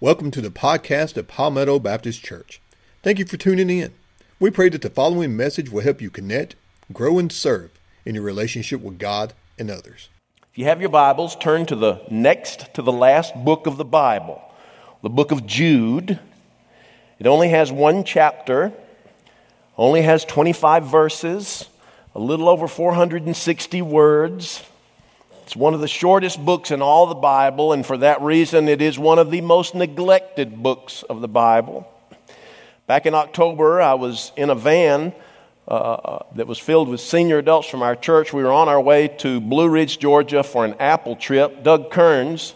Welcome to the podcast of Palmetto Baptist Church. Thank you for tuning in. We pray that the following message will help you connect, grow, and serve in your relationship with God and others. If you have your Bibles, turn to the next to the last book of the Bible, the book of Jude. It only has one chapter, only has 25 verses, a little over 460 words. It's one of the shortest books in all the Bible, and for that reason, it is one of the most neglected books of the Bible. Back in October, I was in a van that was filled with senior adults from our church. We were on our way to Blue Ridge, Georgia for an apple trip. Doug Kearns,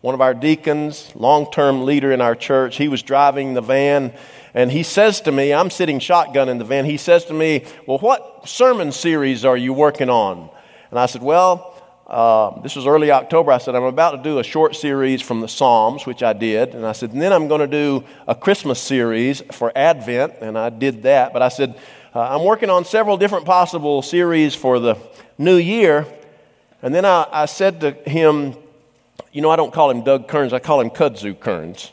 one of our deacons, long-term leader in our church, he was driving the van, and he says to me, I'm sitting shotgun in the van, he says to me, well, what sermon series are you working on? And I said, this was early October. I said, I'm about to do a short series from the Psalms, which I did. And I said, and then I'm going to do a Christmas series for Advent, and I did that. But I said, I'm working on several different possible series for the new year. And then I said to him, I don't call him Doug Kearns. I call him Kudzu Kearns.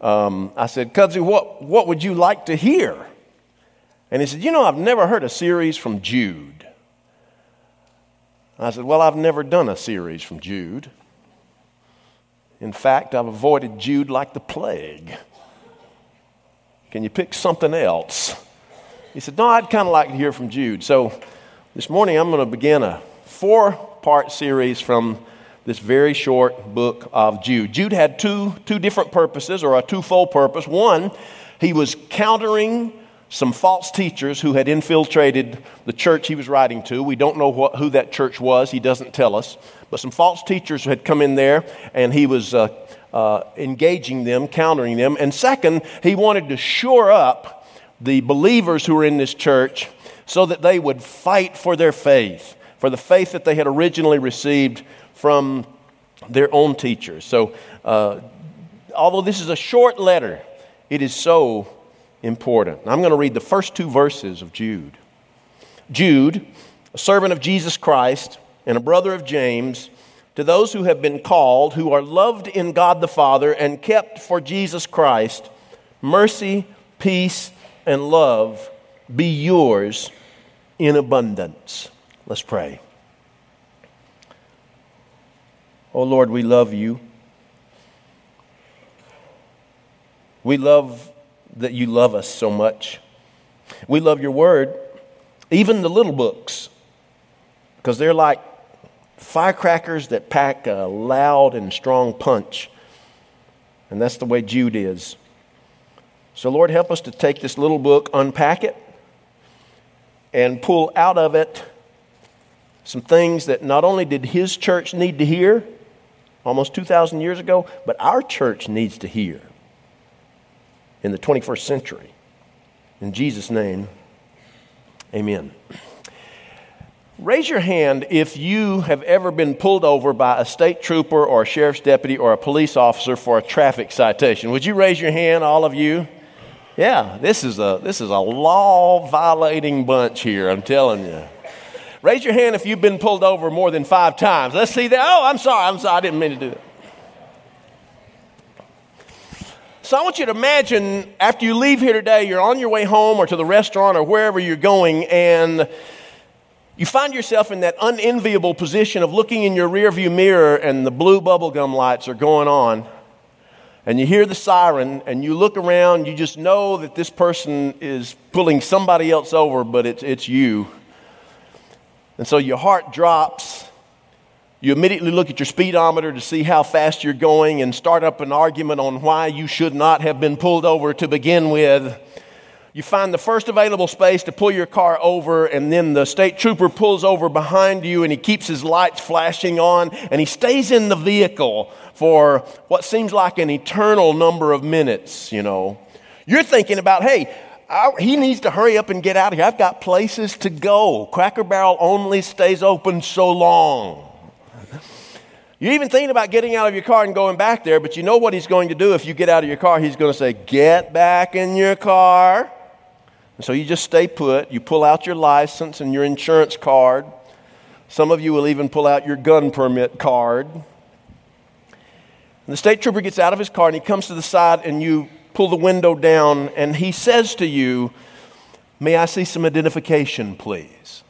I said, Kudzu, what would you like to hear? And he said, I've never heard a series from Jude. I said, I've never done a series from Jude. In fact, I've avoided Jude like the plague. Can you pick something else? He said, no, I'd kind of like to hear from Jude. So this morning I'm going to begin a 4-part series from this very short book of Jude. Jude had two different purposes, or a twofold purpose. One, he was countering some false teachers who had infiltrated the church he was writing to. We don't know who that church was. He doesn't tell us. But some false teachers had come in there, and he was engaging them, countering them. And second, he wanted to shore up the believers who were in this church so that they would fight for their faith, for the faith that they had originally received from their own teachers. So although this is a short letter, it is so important. I'm going to read the first 2 verses of Jude. Jude, a servant of Jesus Christ and a brother of James, to those who have been called, who are loved in God the Father and kept for Jesus Christ, mercy, peace, and love be yours in abundance. Let's pray. Oh Lord, we love you. We love that you love us so much. We love your word, even the little books, because they're like firecrackers that pack a loud and strong punch. And that's the way Jude is. So Lord, help us to take this little book, unpack it, and pull out of it some things that not only did his church need to hear almost 2,000 years ago, but our church needs to hear in the 21st century. In Jesus' name, amen. Raise your hand if you have ever been pulled over by a state trooper or a sheriff's deputy or a police officer for a traffic citation. Would you raise your hand, all of you? Yeah, this is a law-violating bunch here, I'm telling you. Raise your hand if you've been pulled over more than 5 times. Let's see that. Oh, I'm sorry, I didn't mean to do that. So I want you to imagine after you leave here today, you're on your way home or to the restaurant or wherever you're going, and you find yourself in that unenviable position of looking in your rearview mirror and the blue bubblegum lights are going on, and you hear the siren, and you look around, you just know that this person is pulling somebody else over, but it's you. And so your heart drops. You immediately look at your speedometer to see how fast you're going and start up an argument on why you should not have been pulled over to begin with. You find the first available space to pull your car over, and then the state trooper pulls over behind you, and he keeps his lights flashing on, and he stays in the vehicle for what seems like an eternal number of minutes, You're thinking about, hey, he needs to hurry up and get out of here. I've got places to go. Cracker Barrel only stays open so long. You're even thinking about getting out of your car and going back there, but you know what he's going to do if you get out of your car. He's going to say, get back in your car. And so you just stay put. You pull out your license and your insurance card. Some of you will even pull out your gun permit card. And the state trooper gets out of his car and he comes to the side and you pull the window down and he says to you, "May I see some identification, please?"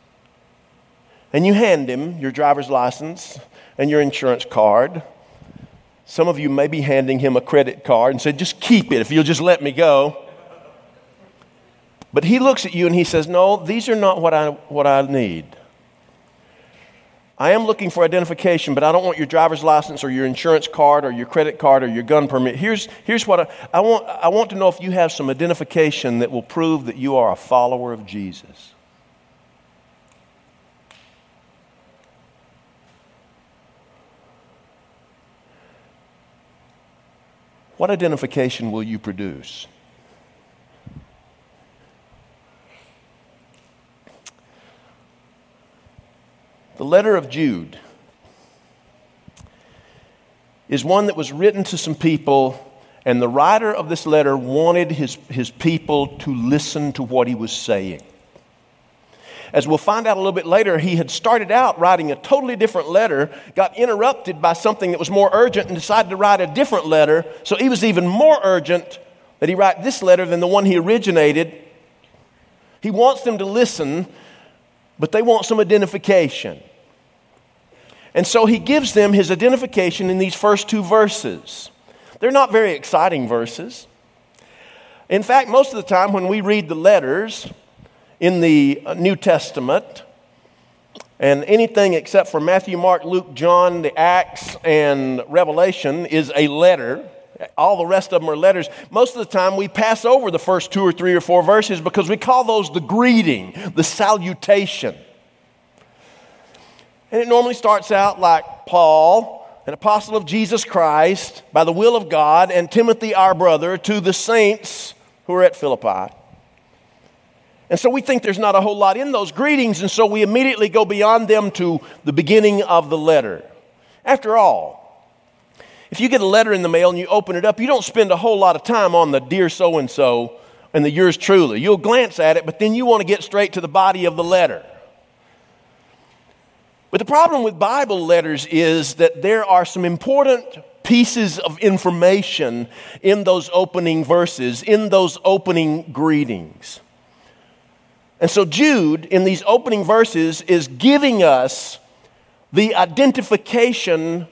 And you hand him your driver's license and your insurance card. Some of you may be handing him a credit card and say, "Just keep it if you'll just let me go." But he looks at you and he says, "No, these are not what I need. I am looking for identification, but I don't want your driver's license or your insurance card or your credit card or your gun permit. Here's what I want. I want to know if you have some identification that will prove that you are a follower of Jesus." What identification will you produce? The letter of Jude is one that was written to some people, and the writer of this letter wanted his people to listen to what he was saying. As we'll find out a little bit later, he had started out writing a totally different letter, got interrupted by something that was more urgent, and decided to write a different letter. So he was even more urgent that he write this letter than the one he originated. He wants them to listen, but they want some identification. And so he gives them his identification in these first two verses. They're not very exciting verses. In fact, most of the time when we read the letters in the New Testament, and anything except for Matthew, Mark, Luke, John, the Acts, and Revelation is a letter. All the rest of them are letters. Most of the time we pass over the first two or three or four verses because we call those the greeting, the salutation. And it normally starts out like, "Paul, an apostle of Jesus Christ, by the will of God, and Timothy our brother, to the saints who are at Philippi." And so we think there's not a whole lot in those greetings, and so we immediately go beyond them to the beginning of the letter. After all, if you get a letter in the mail and you open it up, you don't spend a whole lot of time on the "dear so-and-so" and the "yours truly." You'll glance at it, but then you want to get straight to the body of the letter. But the problem with Bible letters is that there are some important pieces of information in those opening verses, in those opening greetings. And so Jude, in these opening verses, is giving us the identification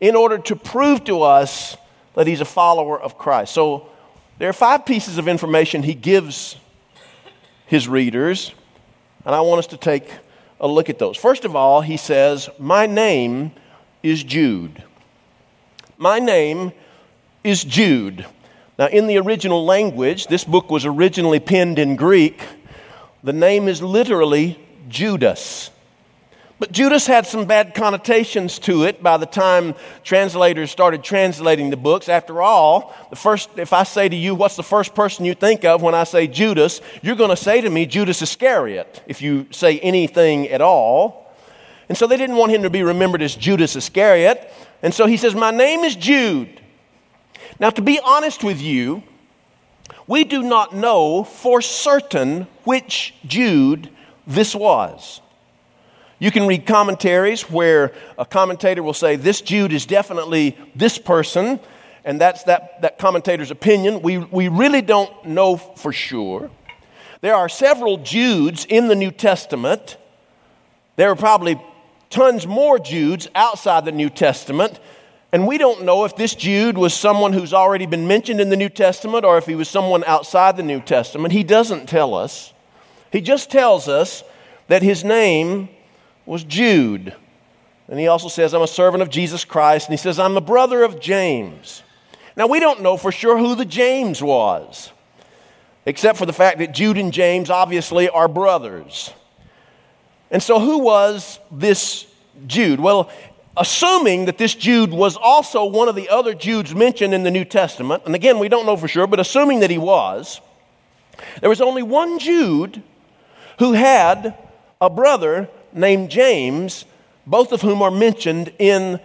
in order to prove to us that he's a follower of Christ. So there are five pieces of information he gives his readers, and I want us to take a look at those. First of all, he says, "My name is Jude." My name is Jude. Now, in the original language, this book was originally penned in Greek. The name is literally Judas. But Judas had some bad connotations to it by the time translators started translating the books. After all, if I say to you, "What's the first person you think of when I say Judas?" you're going to say to me, "Judas Iscariot," if you say anything at all. And so they didn't want him to be remembered as Judas Iscariot. And so he says, "My name is Jude." Now, to be honest with you, we do not know for certain which Jude this was. You can read commentaries where a commentator will say, "This Jude is definitely this person," and that's that commentator's opinion. We really don't know for sure. There are several Judes in the New Testament. There are probably tons more Judes outside the New Testament. And we don't know if this Jude was someone who's already been mentioned in the New Testament or if he was someone outside the New Testament. He doesn't tell us. He just tells us that his name was Jude. And he also says, "I'm a servant of Jesus Christ." And he says, "I'm a brother of James." Now, we don't know for sure who the James was, except for the fact that Jude and James obviously are brothers. And so who was this Jude? Well, assuming that this Jude was also one of the other Judes mentioned in the New Testament, and again, we don't know for sure, but assuming that he was, there was only one Jude who had a brother named James, both of whom are mentioned in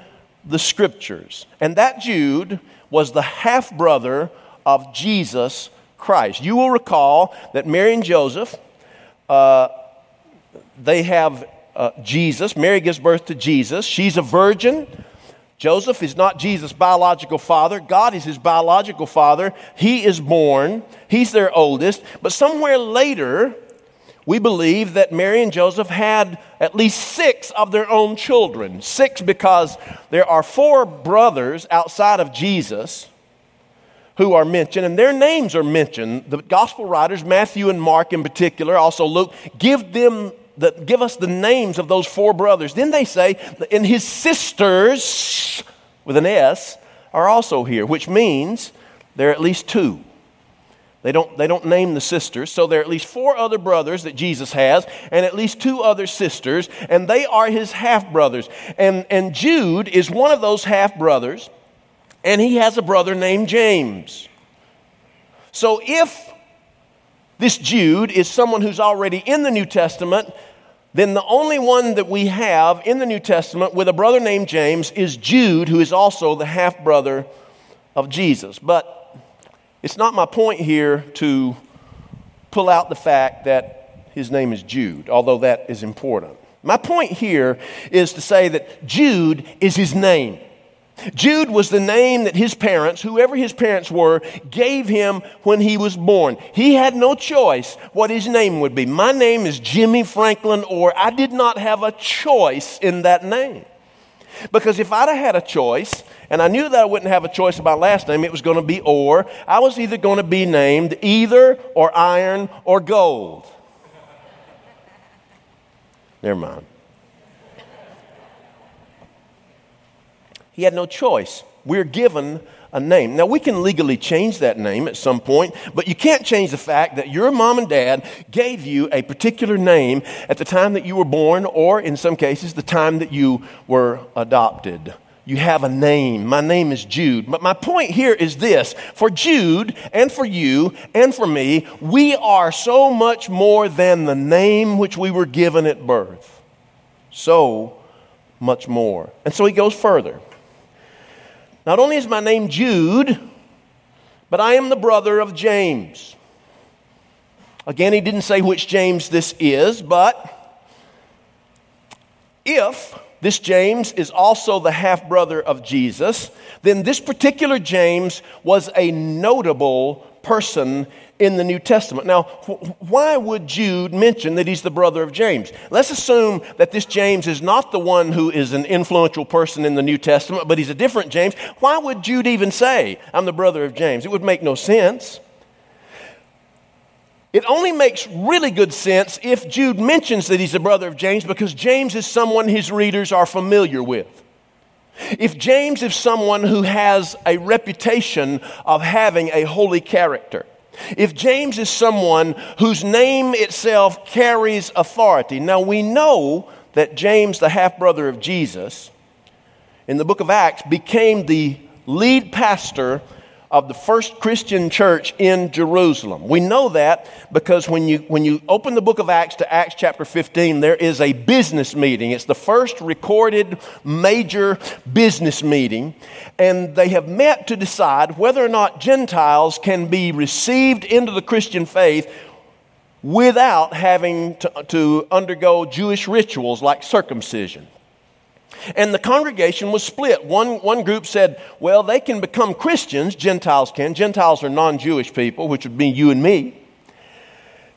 the Scriptures. And that Jude was the half-brother of Jesus Christ. You will recall that Mary and Joseph, they have Jesus. Mary gives birth to Jesus. She's a virgin. Joseph is not Jesus' biological father. God is his biological father. He is born. He's their oldest. But somewhere later, we believe that Mary and Joseph had at least 6 of their own children. 6 because there are 4 brothers outside of Jesus who are mentioned, and their names are mentioned. The gospel writers, Matthew and Mark in particular, also Luke, give us the names of those 4 brothers. Then they say, and his sisters, with an S, are also here, which means there are at least 2. They don't name the sisters, so there are at least 4 other brothers that Jesus has, and at least 2 other sisters, and they are his half-brothers. And Jude is one of those half-brothers, and he has a brother named James. So if this Jude is someone who's already in the New Testament, then the only one that we have in the New Testament with a brother named James is Jude, who is also the half-brother of Jesus. But it's not my point here to pull out the fact that his name is Jude, although that is important. My point here is to say that Jude is his name. Jude was the name that his parents, whoever his parents were, gave him when he was born. He had no choice what his name would be. My name is Jimmy Franklin, or I did not have a choice in that name. Because if I'd have had a choice, and I knew that I wouldn't have a choice about last name, it was going to be Orr. I was either going to be named Either or Iron or Gold. Never mind. He had no choice. We're given a name. Now, we can legally change that name at some point, but you can't change the fact that your mom and dad gave you a particular name at the time that you were born, or in some cases, the time that you were adopted. You have a name. My name is Jude. But my point here is this. For Jude and for you and for me, we are so much more than the name which we were given at birth. So much more. And so he goes further. Not only is my name Jude, but I am the brother of James. Again, he didn't say which James this is, but if this James is also the half-brother of Jesus, then this particular James was a notable person in the New Testament. Now, why would Jude mention that he's the brother of James? Let's assume that this James is not the one who is an influential person in the New Testament, but he's a different James. Why would Jude even say, I'm the brother of James? It would make no sense. It only makes really good sense if Jude mentions that he's the brother of James, because James is someone his readers are familiar with. If James is someone who has a reputation of having a holy character, if James is someone whose name itself carries authority. Now, we know that James, the half-brother of Jesus, in the book of Acts, became the lead pastor of the first Christian church in Jerusalem. We know that because when you open the book of Acts to Acts chapter 15, there is a business meeting. It's the first recorded major business meeting, and they have met to decide whether or not Gentiles can be received into the Christian faith without having to undergo Jewish rituals like circumcision. And the congregation was split. One group said, well, they can become Christians, Gentiles can. Gentiles are non-Jewish people, which would be you and me.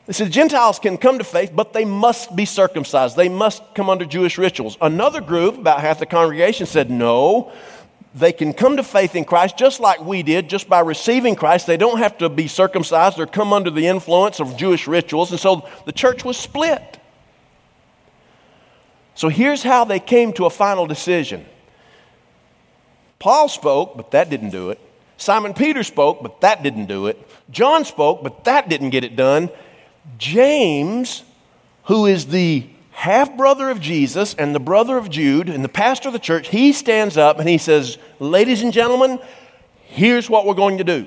They said Gentiles can come to faith, but they must be circumcised. They must come under Jewish rituals. Another group, about half the congregation, said no, they can come to faith in Christ just like we did, just by receiving Christ. They don't have to be circumcised or come under the influence of Jewish rituals. And so the church was split. So here's how they came to a final decision. Paul spoke, but that didn't do it. Simon Peter spoke, but that didn't do it. John spoke, but that didn't get it done. James, who is the half-brother of Jesus and the brother of Jude and the pastor of the church, he stands up and he says, ladies and gentlemen, here's what we're going to do.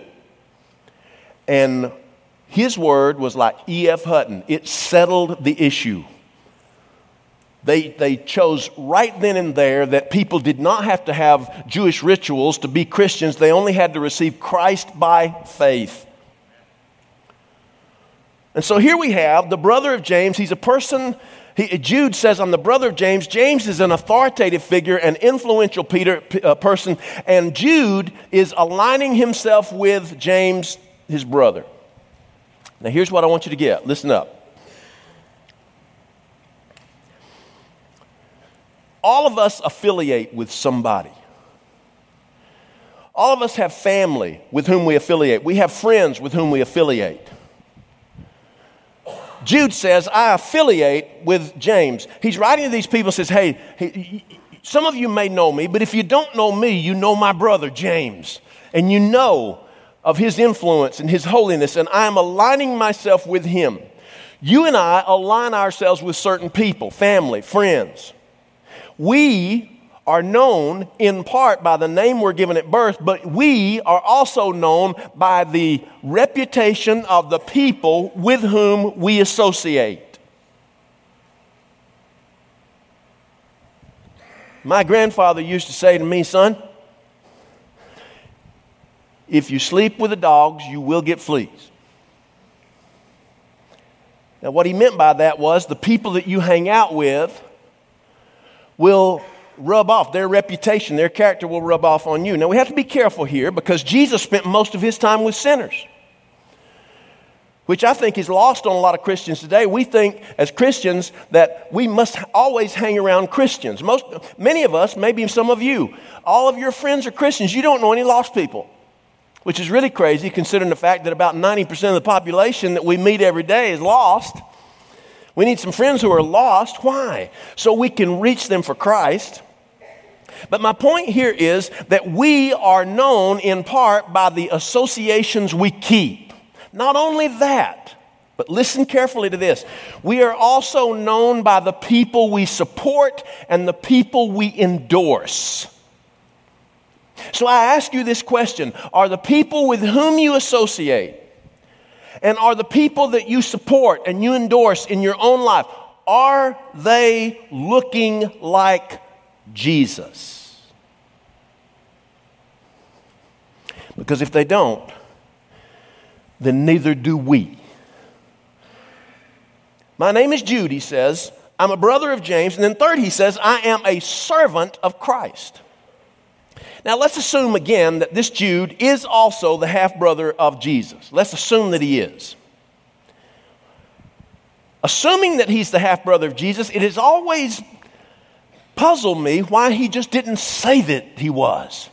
And his word was like E.F. Hutton. It settled the issue. They chose right then and there that people did not have to have Jewish rituals to be Christians. They only had to receive Christ by faith. And so here we have the brother of James. He's a person Jude says, I'm the brother of James. James is an authoritative figure, an influential person, and Jude is aligning himself with James, his brother. Now, here's what I want you to get. Listen up. All of us affiliate with somebody. All of us have family with whom we affiliate. We have friends with whom we affiliate. Jude says, I affiliate with James. He's writing to these people, says, hey, some of you may know me, but if you don't know me, you know my brother James. And you know of his influence and his holiness, and I am aligning myself with him. You and I align ourselves with certain people, family, friends. We are known in part by the name we're given at birth, but we are also known by the reputation of the people with whom we associate. My grandfather used to say to me, son, if you sleep with the dogs, you will get fleas. Now, what he meant by that was the people that you hang out with will rub off. Their reputation, their character will rub off on you. Now, we have to be careful here because Jesus spent most of his time with sinners, which I think is lost on a lot of Christians today. We think as Christians that we must always hang around Christians. Many of us, maybe some of you, all of your friends are Christians. You don't know any lost people, which is really crazy considering the fact that about 90% of the population that we meet every day is lost. We need some friends who are lost. Why? So we can reach them for Christ. But my point here is that we are known in part by the associations we keep. Not only that, but listen carefully to this. We are also known by the people we support and the people we endorse. So I ask you this question. Are the people with whom you associate and are the people that you support and you endorse in your own life, are they looking like Jesus? Because if they don't, then neither do we. My name is Jude, he says. I'm a brother of James. And then third, he says, I am a servant of Christ. Now, let's assume again that this Jude is also the half-brother of Jesus. Let's assume that he is. Assuming that he's the half-brother of Jesus, it has always puzzled me why he just didn't say that he was.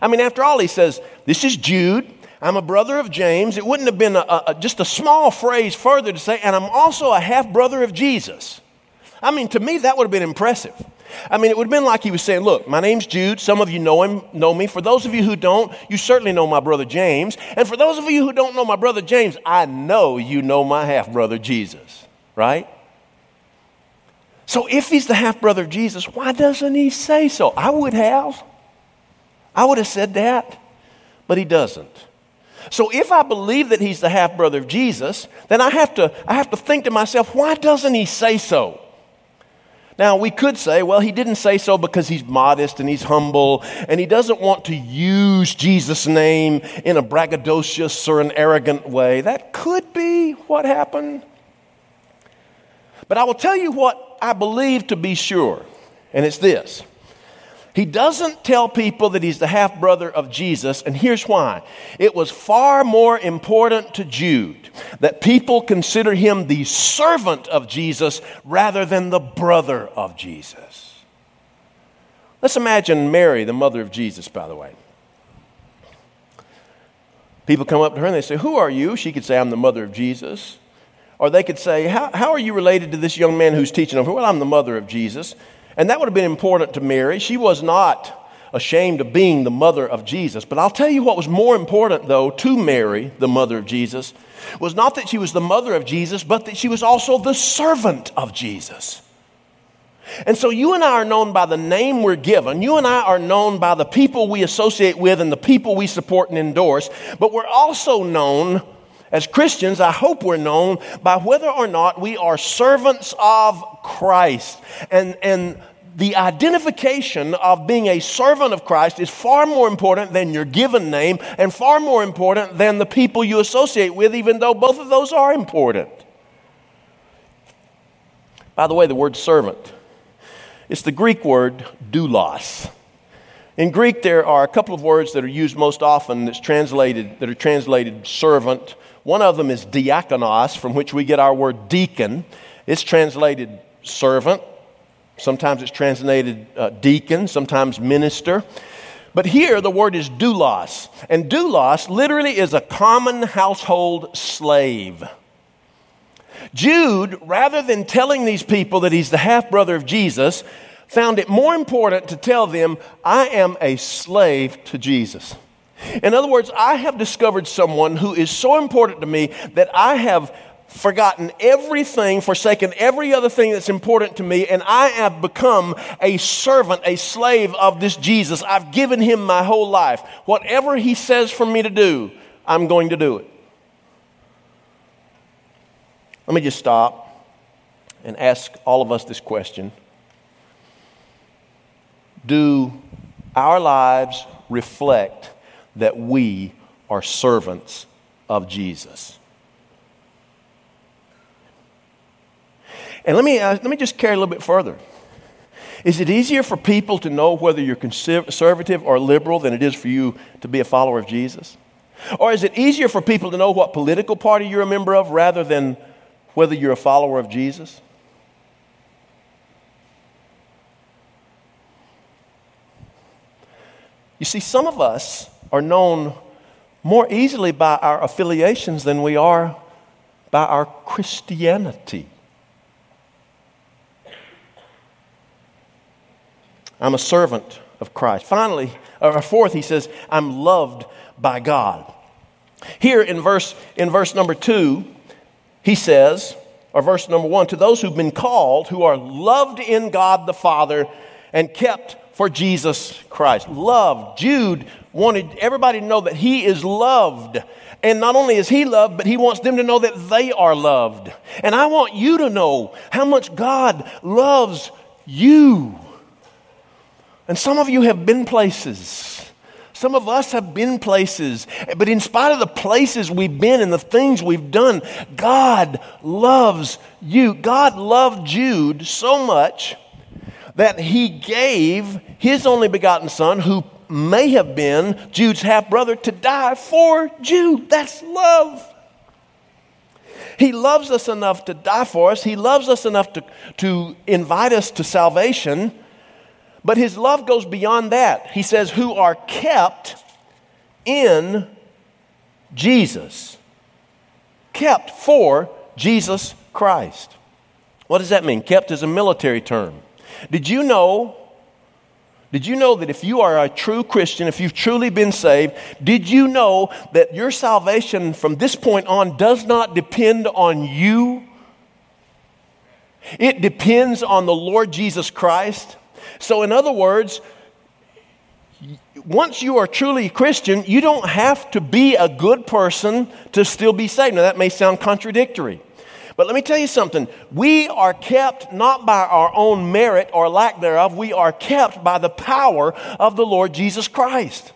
I mean, after all, he says, this is Jude, I'm a brother of James. It wouldn't have been just a small phrase further to say, and I'm also a half-brother of Jesus. I mean, to me, that would have been impressive. I mean, it would have been like he was saying, look, my name's Jude. Some of you know him, know me. For those of you who don't, you certainly know my brother James. And for those of you who don't know my brother James, I know you know my half-brother Jesus, right? So if he's the half-brother of Jesus, why doesn't he say so? I would have said that, but he doesn't. So if I believe that he's the half-brother of Jesus, then I have to think to myself, why doesn't he say so? Now, we could say, well, he didn't say so because he's modest and he's humble and he doesn't want to use Jesus' name in a braggadocious or an arrogant way. That could be what happened. But I will tell you what I believe to be sure, and it's this. He doesn't tell people that he's the half-brother of Jesus, and here's why. It was far more important to Jude that people consider him the servant of Jesus rather than the brother of Jesus. Let's imagine Mary, the mother of Jesus, by the way. People come up to her and they say, who are you? She could say, I'm the mother of Jesus. Or they could say, how are you related to this young man who's teaching over? Well, I'm the mother of Jesus. And that would have been important to Mary. She was not ashamed of being the mother of Jesus. But I'll tell you what was more important, though, to Mary, the mother of Jesus, was not that she was the mother of Jesus, but that she was also the servant of Jesus. And so you and I are known by the name we're given. You and I are known by the people we associate with and the people we support and endorse. But we're also known, as Christians, I hope we're known by whether or not we are servants of Christ. And the identification of being a servant of Christ is far more important than your given name and far more important than the people you associate with, even though both of those are important. By the way, the word servant, it's the Greek word doulos. In Greek, there are a couple of words that are used most often that are translated servant. One of them is diakonos, from which we get our word deacon. It's translated servant. Sometimes it's translated deacon, sometimes minister. But here the word is doulos. And doulos literally is a common household slave. Jude, rather than telling these people that he's the half-brother of Jesus, found it more important to tell them, I am a slave to Jesus. In other words, I have discovered someone who is so important to me that I have forgotten everything, forsaken every other thing that's important to me, and I have become a servant, a slave of this Jesus. I've given him my whole life. Whatever he says for me to do, I'm going to do it. Let me just stop and ask all of us this question. Do our lives reflect that we are servants of Jesus? And let me just carry a little bit further. Is it easier for people to know whether you're conservative or liberal than it is for you to be a follower of Jesus? Or is it easier for people to know what political party you're a member of rather than whether you're a follower of Jesus? You see, some of us are known more easily by our affiliations than we are by our Christianity. I'm a servant of Christ. Finally, or fourth, he says, I'm loved by God. Here in verse number 2, he says, or verse number 1, to those who've been called, who are loved in God the Father and kept for Jesus Christ. Loved. Jude wanted everybody to know that he is loved. And not only is he loved, but he wants them to know that they are loved. And I want you to know how much God loves you. And some of you have been places. Some of us have been places. But in spite of the places we've been and the things we've done, God loves you. God loved Jude so much that he gave his only begotten son, who may have been Jude's half-brother, to die for Jude. That's love. He loves us enough to die for us. He loves us enough to invite us to salvation. But his love goes beyond that. He says, who are kept in Jesus. Kept for Jesus Christ. What does that mean? Kept is a military term. Did you know that if you are a true Christian, if you've truly been saved, did you know that your salvation from this point on does not depend on you? It depends on the Lord Jesus Christ. So in other words, once you are truly Christian, you don't have to be a good person to still be saved. Now that may sound contradictory. But let me tell you something. We are kept not by our own merit or lack thereof. We are kept by the power of the Lord Jesus Christ.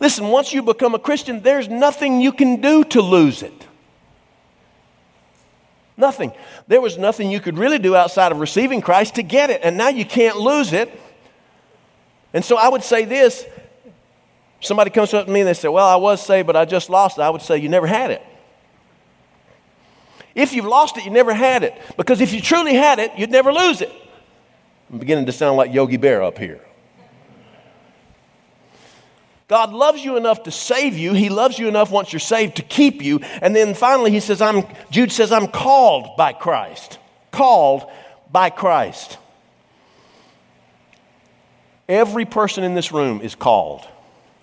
Listen, once you become a Christian, there's nothing you can do to lose it. Nothing. There was nothing you could really do outside of receiving Christ to get it. And now you can't lose it. And so I would say this. Somebody comes up to me and they say, well, I was saved, but I just lost it. I would say, you never had it. If you've lost it, you never had it. Because if you truly had it, you'd never lose it. I'm beginning to sound like Yogi Bear up here. God loves you enough to save you. He loves you enough once you're saved to keep you. And then finally, he says, Jude says, I'm called by Christ. Called by Christ. Every person in this room is called.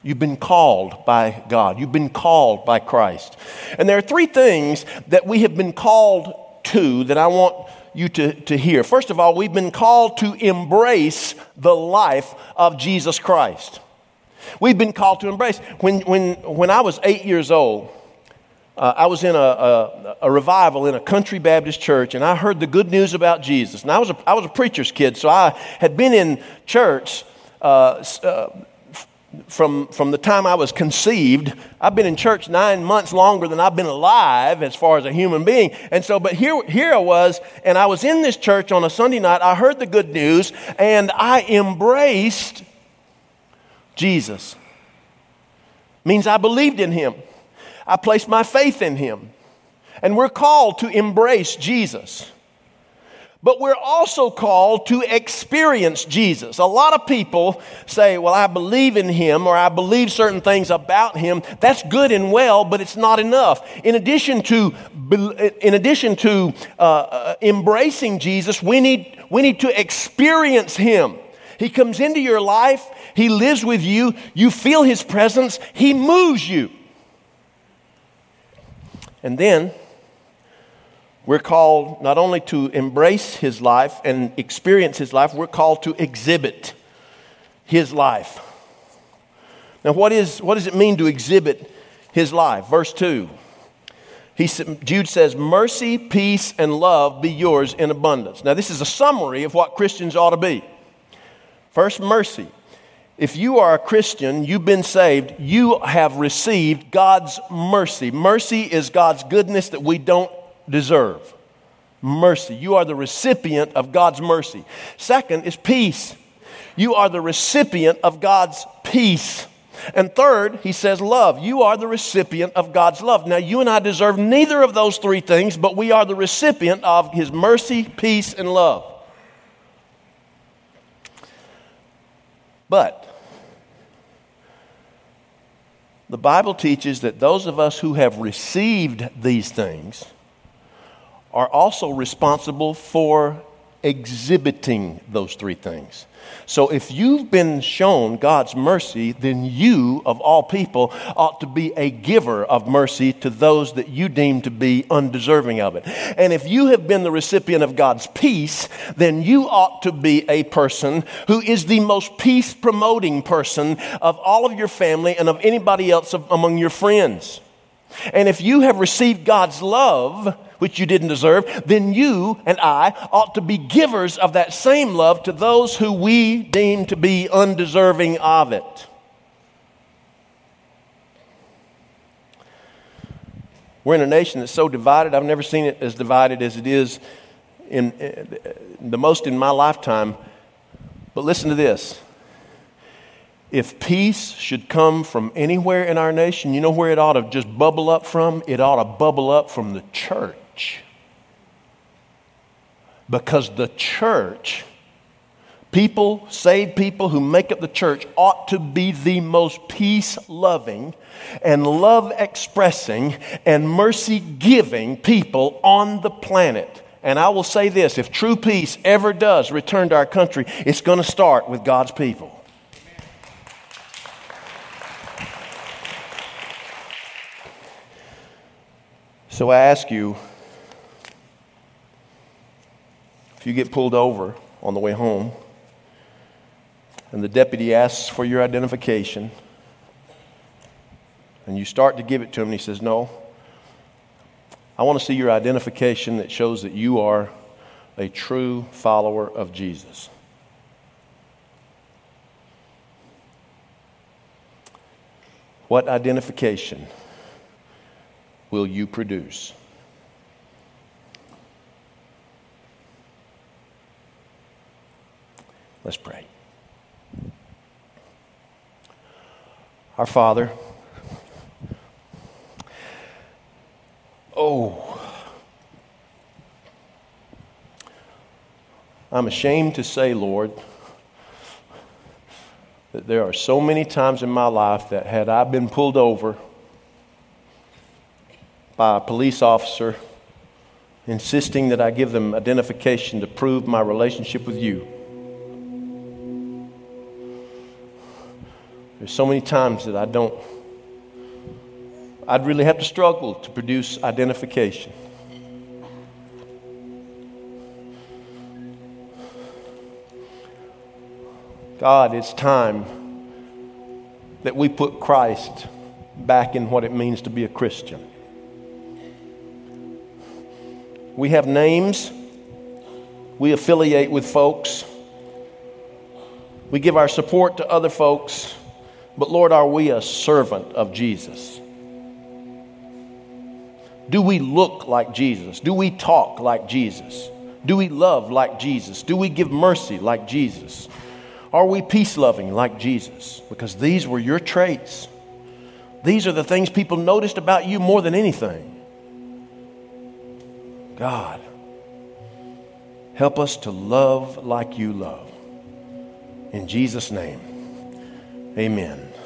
You've been called by God. You've been called by Christ. And there are three things that we have been called to that I want you to hear. First of all, we've been called to embrace the life of Jesus Christ. We've been called to embrace. When I was 8 years old, I was in a revival in a country Baptist church, and I heard the good news about Jesus. And I was a preacher's kid, so I had been in church from the time I was conceived. I've been in church 9 months longer than I've been alive as far as a human being. And so, but here I was, and I was in this church on a Sunday night. I heard the good news, and I embraced Jesus. Means I believed in him. I placed my faith in him. And we're called to embrace Jesus. But we're also called to experience Jesus. A lot of people say, well, I believe in him, or I believe certain things about him. That's good and well, but it's not enough. In addition to embracing Jesus, we need to experience him. He comes into your life. He lives with you. You feel his presence. He moves you. And then we're called not only to embrace his life and experience his life, we're called to exhibit his life. Now, what does it mean to exhibit his life? Verse 2, Jude says, mercy, peace, and love be yours in abundance. Now, this is a summary of what Christians ought to be. First, mercy. If you are a Christian, you've been saved, you have received God's mercy. Mercy is God's goodness that we don't deserve. Mercy. You are the recipient of God's mercy. Second is peace. You are the recipient of God's peace. And third, he says love. You are the recipient of God's love. Now, you and I deserve neither of those three things, but we are the recipient of his mercy, peace, and love. But the Bible teaches that those of us who have received these things are also responsible for exhibiting those three things. So if you've been shown God's mercy, then you, of all people, ought to be a giver of mercy to those that you deem to be undeserving of it. And if you have been the recipient of God's peace, then you ought to be a person who is the most peace-promoting person of all of your family and of anybody else among your friends. And if you have received God's love, which you didn't deserve, then you and I ought to be givers of that same love to those who we deem to be undeserving of it. We're in a nation that's so divided. I've never seen it as divided as it is in my lifetime. But listen to this. If peace should come from anywhere in our nation, you know where it ought to just bubble up from? It ought to bubble up from the church. Because the church, people, saved people who make up the church, ought to be the most peace-loving and love-expressing and mercy-giving people on the planet. And I will say this, if true peace ever does return to our country, it's going to start with God's people. So I ask you, if you get pulled over on the way home and the deputy asks for your identification and you start to give it to him and he says, no, I want to see your identification that shows that you are a true follower of Jesus. What identification will you produce? Let's pray. Our Father, I'm ashamed to say, Lord, that there are so many times in my life that had I been pulled over by a police officer insisting that I give them identification to prove my relationship with you. There's so many times that I'd really have to struggle to produce identification. God, it's time that we put Christ back in what it means to be a Christian. We have names, we affiliate with folks, we give our support to other folks, But Lord, are we a servant of Jesus? Do we look like Jesus? Do we talk like Jesus? Do we love like Jesus? Do we give mercy like Jesus? Are we peace-loving like Jesus? Because these were your traits. These are the things people noticed about you more than anything. God, help us to love like you love. In Jesus' name, amen.